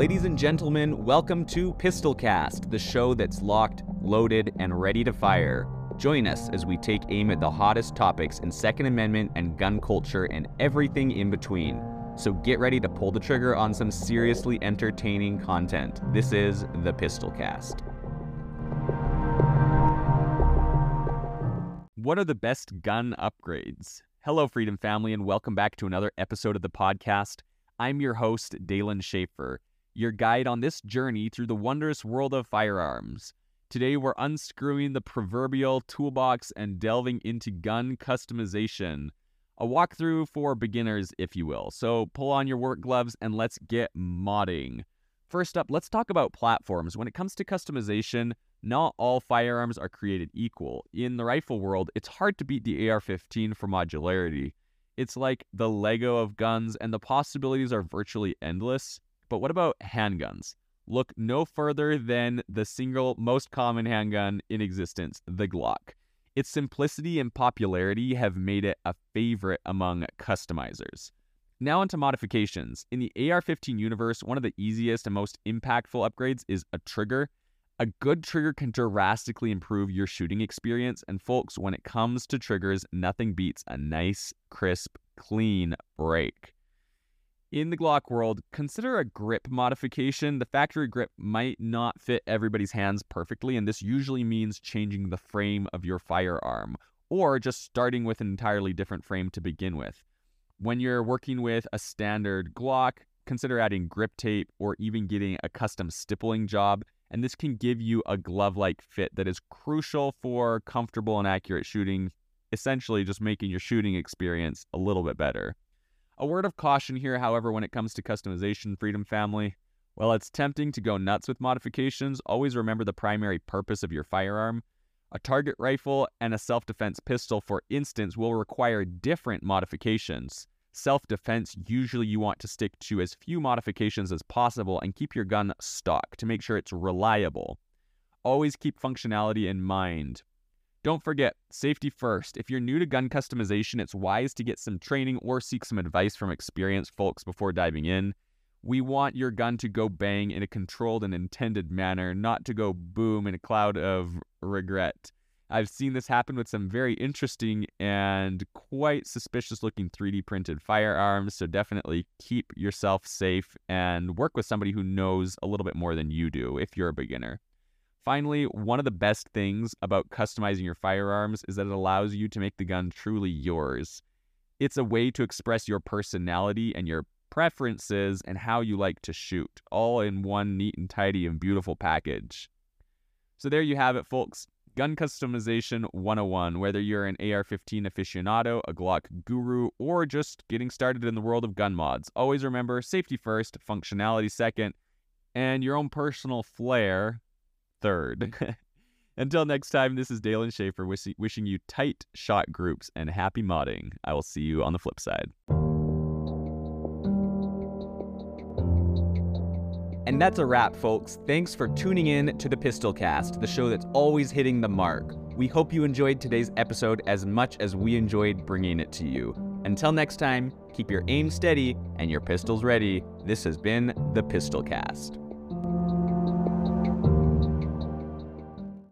Ladies and gentlemen, welcome to Pistolcast, the show that's locked, loaded, and ready to fire. Join us as we take aim at the hottest topics in Second Amendment and gun culture and everything in between. So get ready to pull the trigger on some seriously entertaining content. This is the Pistolcast. What are the best gun upgrades? Hello, Freedom Family, and welcome back to another episode of the podcast. I'm your host, Dalen Schaefer, your guide on this journey through the wondrous world of firearms. Today, we're unscrewing the proverbial toolbox and delving into gun customization, a walkthrough for beginners, if you will. So pull on your work gloves and let's get modding. First up, let's talk about platforms. When it comes to customization, not all firearms are created equal. In the rifle world, it's hard to beat the AR-15 for modularity. It's like the Lego of guns, and the possibilities are virtually endless. But what about handguns? Look no further than the single most common handgun in existence, the Glock. Its simplicity and popularity have made it a favorite among customizers. Now onto modifications. In the AR-15 universe, one of the easiest and most impactful upgrades is a trigger. A good trigger can drastically improve your shooting experience, and folks, when it comes to triggers, nothing beats a nice, crisp, clean break. In the Glock world, consider a grip modification. The factory grip might not fit everybody's hands perfectly, and this usually means changing the frame of your firearm, or just starting with an entirely different frame to begin with. When you're working with a standard Glock, consider adding grip tape or even getting a custom stippling job, and this can give you a glove-like fit that is crucial for comfortable and accurate shooting, essentially just making your shooting experience a little bit better. A word of caution here, however, when it comes to customization, Freedom Family. While it's tempting to go nuts with modifications, always remember the primary purpose of your firearm. A target rifle and a self-defense pistol, for instance, will require different modifications. Self-defense, usually you want to stick to as few modifications as possible and keep your gun stock to make sure it's reliable. Always keep functionality in mind. Don't forget, safety first. If you're new to gun customization, it's wise to get some training or seek some advice from experienced folks before diving in. We want your gun to go bang in a controlled and intended manner, not to go boom in a cloud of regret. I've seen this happen with some very interesting and quite suspicious-looking 3D printed firearms, so definitely keep yourself safe and work with somebody who knows a little bit more than you do if you're a beginner. Finally, one of the best things about customizing your firearms is that it allows you to make the gun truly yours. It's a way to express your personality and your preferences and how you like to shoot, all in one neat and tidy and beautiful package. So there you have it, folks. Gun Customization 101, whether you're an AR-15 aficionado, a Glock guru, or just getting started in the world of gun mods. Always remember, safety first, functionality second, and your own personal flair third. Until next time, this is Dalen Schaefer wishing you tight shot groups and happy modding. I will see you on the flip side. And that's a wrap, folks. Thanks for tuning in to the Pistolcast, the show that's always hitting the mark. We hope you enjoyed today's episode as much as we enjoyed bringing it to you. Until next time, keep your aim steady and your pistols ready. This has been the Pistolcast.